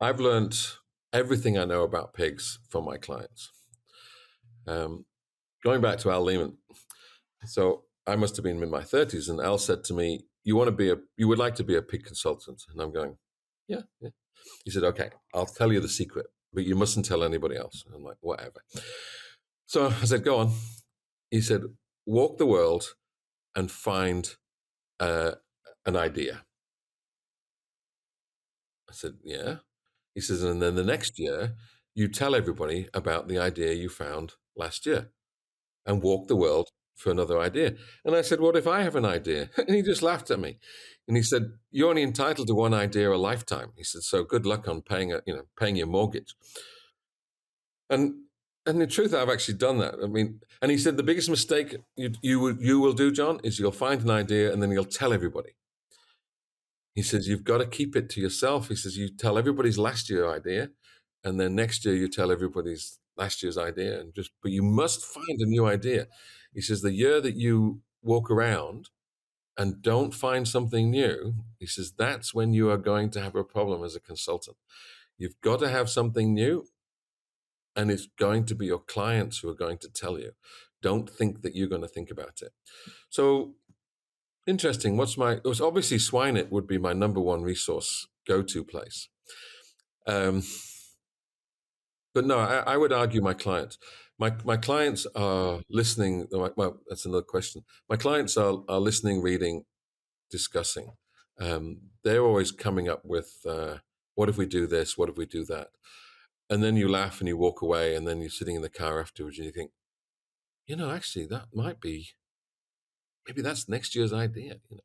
I've learned everything I know about pigs from my clients. Going back to Al Lehman. So I must have been in my 30s, and Al said to me, you would like to be a pig consultant? And I'm going, yeah. He said, okay, I'll tell you the secret, but you mustn't tell anybody else. And I'm like, whatever. So I said, go on. He said, walk the world and find an idea. I said, yeah. He says, and then the next year, you tell everybody about the idea you found last year and walk the world for another idea. And I said, what if I have an idea? And he just laughed at me. And he said, you're only entitled to one idea a lifetime. He said, so good luck on paying your mortgage. And in truth, I've actually done that. I mean, and he said, the biggest mistake you will do, John, is you'll find an idea and then you'll tell everybody. He says, you've got to keep it to yourself. He says, you tell everybody's last year idea, and then next year you tell everybody's last year's idea, but you must find a new idea. He says, the year that you walk around and don't find something new, he says, that's when you are going to have a problem as a consultant. You've got to have something new, and it's going to be your clients who are going to tell you. Don't think that you're going to think about it. So, interesting. It was obviously Swine It would be my number one resource go-to place. But no, I would argue my clients. My clients are listening. Well, that's another question. My clients are listening, reading, discussing. They're always coming up with, what if we do this? What if we do that? And then you laugh and you walk away, and then you're sitting in the car afterwards and you think, actually, maybe that's next year's idea.